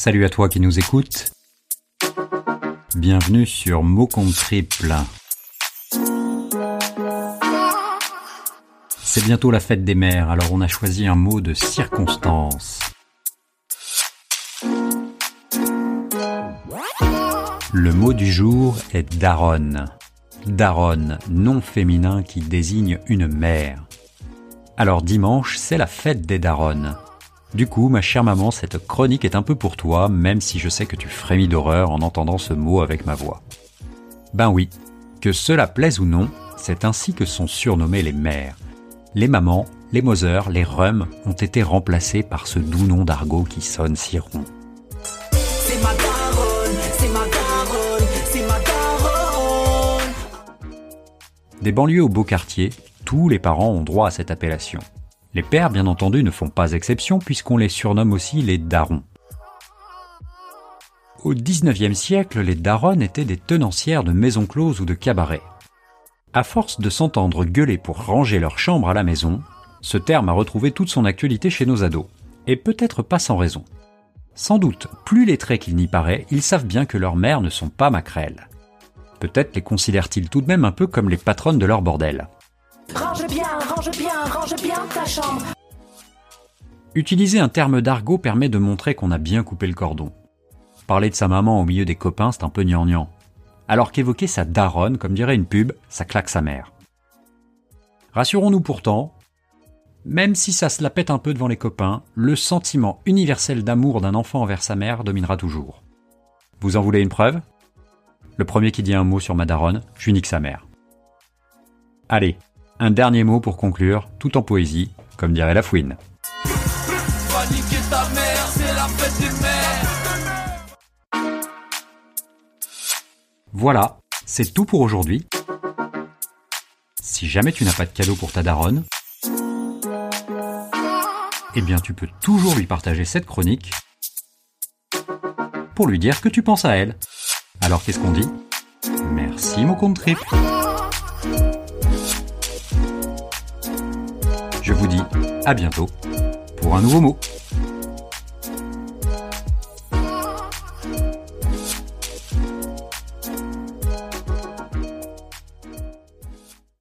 Salut à toi qui nous écoutes. Bienvenue sur Mot Compte Triple. C'est bientôt la fête des mères, alors on a choisi un mot de circonstance. Le mot du jour est daronne. Daronne, nom féminin qui désigne une mère. Alors dimanche, c'est la fête des daronnes. Du coup, ma chère maman, cette chronique est un peu pour toi, même si je sais que tu frémis d'horreur en entendant ce mot avec ma voix. Ben oui, que cela plaise ou non, c'est ainsi que sont surnommées les mères. Les mamans, les moseurs, les rums ont été remplacés par ce doux nom d'argot qui sonne si rond. C'est ma daronne, c'est ma daronne, c'est ma daronne. Des banlieues au beau quartier, tous les parents ont droit à cette appellation. Les pères, bien entendu, ne font pas exception puisqu'on les surnomme aussi les darons. Au XIXe siècle, les daronnes étaient des tenancières de maisons closes ou de cabarets. À force de s'entendre gueuler pour ranger leur chambre à la maison, ce terme a retrouvé toute son actualité chez nos ados, et peut-être pas sans raison. Sans doute, plus lettrés qu'il n'y paraît, ils savent bien que leurs mères ne sont pas maquerelles. Peut-être les considèrent-ils tout de même un peu comme les patronnes de leur bordel. Range bien ta chambre. Utiliser un terme d'argot permet de montrer qu'on a bien coupé le cordon. Parler de sa maman au milieu des copains, c'est un peu gnangnan. Alors qu'évoquer sa daronne, comme dirait une pub, ça claque sa mère. Rassurons-nous pourtant, même si ça se la pète un peu devant les copains, le sentiment universel d'amour d'un enfant envers sa mère dominera toujours. Vous en voulez une preuve ? Le premier qui dit un mot sur ma daronne, je lui nique sa mère. Allez, un dernier mot pour conclure, tout en poésie, comme dirait La Fouine. Voilà, c'est tout pour aujourd'hui. Si jamais tu n'as pas de cadeau pour ta daronne, eh bien tu peux toujours lui partager cette chronique pour lui dire que tu penses à elle. Alors qu'est-ce qu'on dit ? Merci Mot Compte Triple. Je vous dis à bientôt pour un nouveau mot.